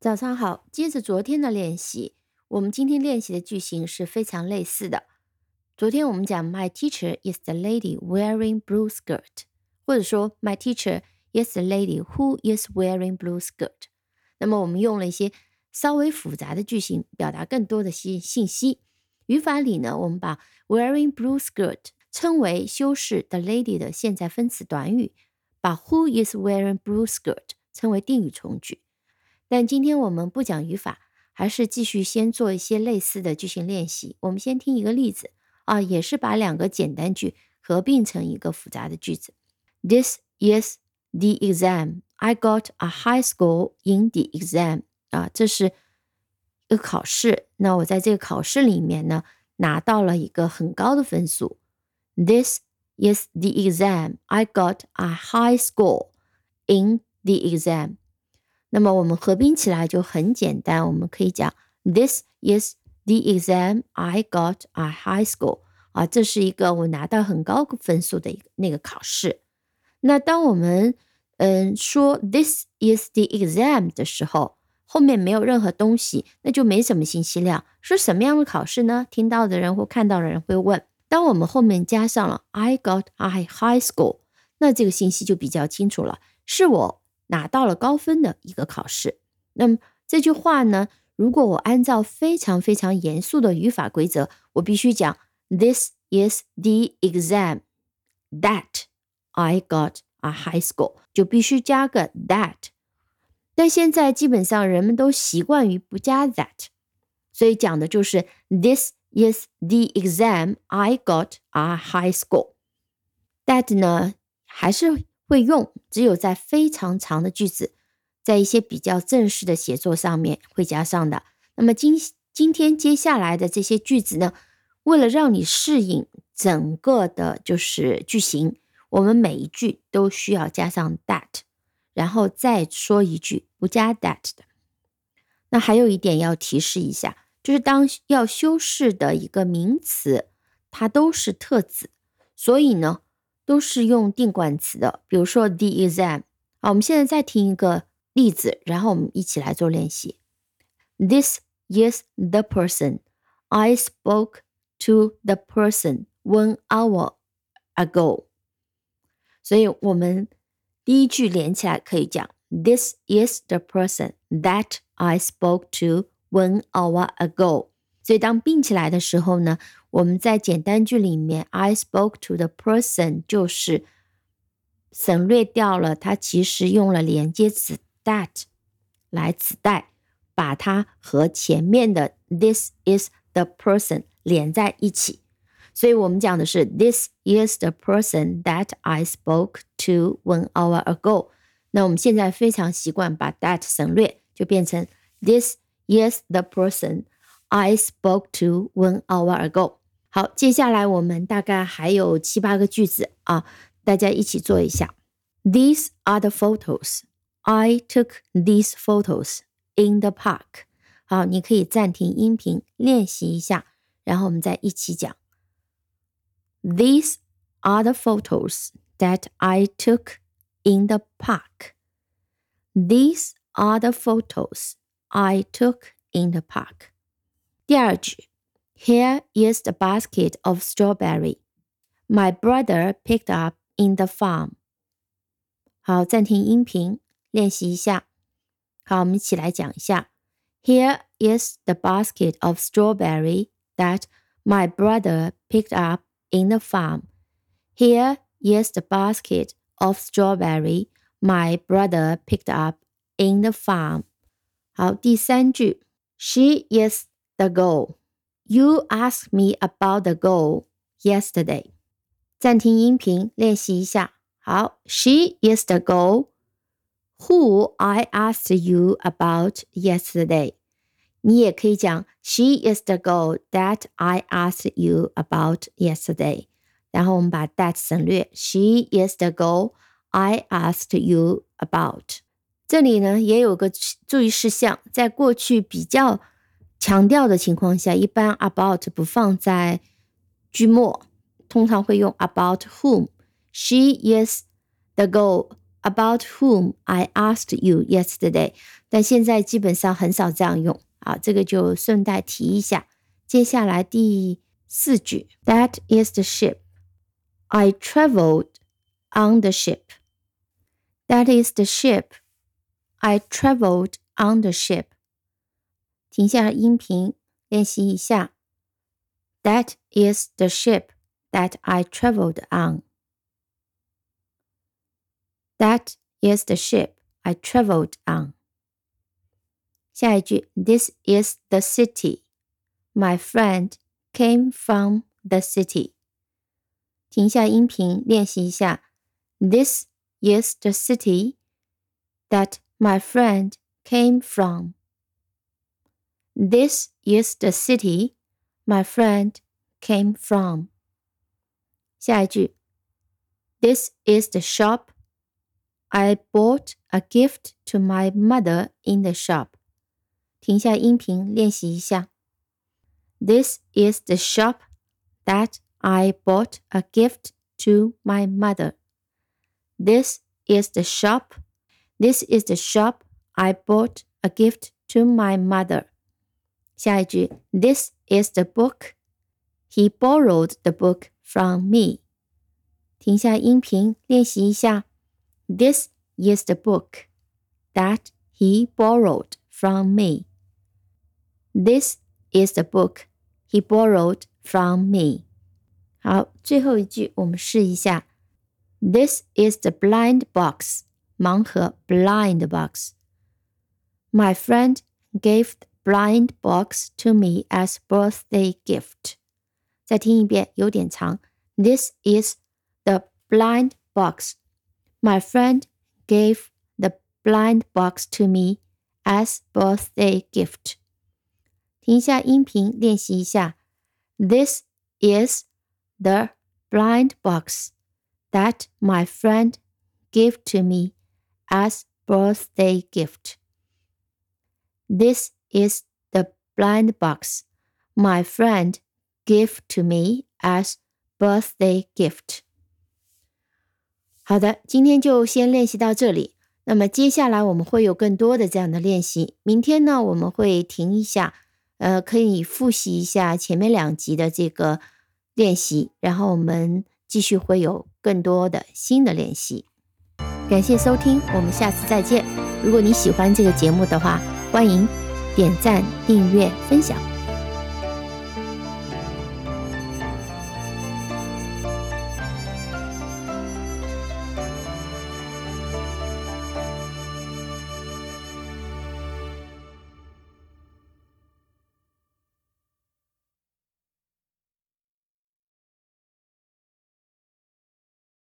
早上好，接着昨天的练习，我们今天练习的句型是非常类似的。昨天我们讲 My teacher is the lady wearing blue skirt， 或者说 My teacher is the lady who is wearing blue skirt。 那么我们用了一些稍微复杂的句型表达更多的信息。语法里呢，我们把 wearing blue skirt 称为修饰 the lady 的现在分词短语，把 who is wearing blue skirt 称为定语从句。但今天我们不讲语法，还是继续先做一些类似的句型练习。我们先听一个例子啊，也是把两个简单句合并成一个复杂的句子。 This is the exam. I got a high score in the exam. 这是一个考试，那我在这个考试里面呢，拿到了一个很高的分数。 This is the exam. I got a high score in the exam.那么我们合并起来就很简单，我们可以讲 This is the exam I got a high score 这是一个我拿到很高分数的那个考试。那当我们说 This is the exam 的时候，后面没有任何东西，那就没什么信息量。是什么样的考试呢？听到的人或看到的人会问，当我们后面加上了 I got a high score， 那这个信息就比较清楚了，是我拿到了高分的一个考试。那么这句话呢，如果我按照非常非常严肃的语法规则，我必须讲 This is the exam that I got a high score， 就必须加个 that。 但现在基本上人们都习惯于不加 that， 所以讲的就是 This is the exam I got a high score。 that 呢还是会用，只有在非常长的句子，在一些比较正式的写作上面会加上的。那么今天接下来的这些句子呢，为了让你适应整个的就是句型，我们每一句都需要加上 that， 然后再说一句不加 that 的。那还有一点要提示一下，就是当要修饰的一个名词，它都是特指，所以呢都是用定冠词的，比如说 the exam。 我们现在再听一个例子，然后我们一起来做练习。 This is the person. I spoke to the person 1 hour ago. 所以我们第一句连起来可以讲 This is the person that I spoke to 1 hour ago。 所以当并起来的时候呢，我们在简单句里面 I spoke to the person 就是省略掉了，它其实用了连接词 that 来指代，把它和前面的 This is the person 连在一起。所以我们讲的是 This is the person that I spoke to 1 hour ago。 那我们现在非常习惯把 that 省略，就变成 This is the person I spoke to 1 hour ago。好，接下来我们大概还有7-8个句子啊，大家一起做一下。 These are the photos. I took these photos in the park. 好，你可以暂停音频练习一下，然后我们再一起讲。 These are the photos that I took in the park. These are the photos I took in the park. 第二句，Here is the basket of strawberry my brother picked up in the farm. 好，暂停音频，练习一下。好，我们一起来讲一下。Here is the basket of strawberry that my brother picked up in the farm. Here is the basket of strawberry my brother picked up in the farm. 好，第三句。She is the goal.You asked me about the goal yesterday. 暂停音频练习一下。好， She is the goal who I asked you about yesterday. 你也可以讲 She is the goal that I asked you about yesterday. 然后我们把 that 省略。She is the goal I asked you about. 这里呢也有个注意事项，在过去比较强调的情况下，一般 about 不放在句末，通常会用 about whom. She is the goal about whom I asked you yesterday， 但现在基本上很少这样用啊，这个就顺带提一下。接下来第四句 That is the ship I traveled on the ship. That is the ship I traveled on the ship. 停下音频练习一下 That is the ship that I traveled on. That is the ship I traveled on. 下一句 This is the city. My friend came from the city. 停下音频练习一下 This is the city that my friend came from. This is the city my friend came from. 下一句 This is the shop. I bought a gift to my mother in the shop. 停下音频练习一下。This is the shop that I bought a gift to my mother. This is the shop. This is the shop I bought a gift to my mother. 下一句 This is the book. He borrowed the book from me. 停下音频练习一下。This is the book that he borrowed from me. This is the book he borrowed from me. 好，最后一句我们试一下。This is the blind box. 盲盒 blind box. My friend gave the blind box to me as birthday gift. 再听一遍，有点长。This is the blind box.My friend gave the blind box to me as birthday gift. 停下音频练习一下。This is the blind box that my friend gave to me as birthday gift. This is the blind box my friend gave to me as birthday gift.好的，今天就先练习到这里。那么接下来我们会有更多的这样的练习。明天呢，我们会停一下，可以复习一下前面两集的这个练习，然后我们继续会有更多的新的练习。感谢收听，我们下次再见。如果你喜欢这个节目的话，欢迎点赞、订阅、分享。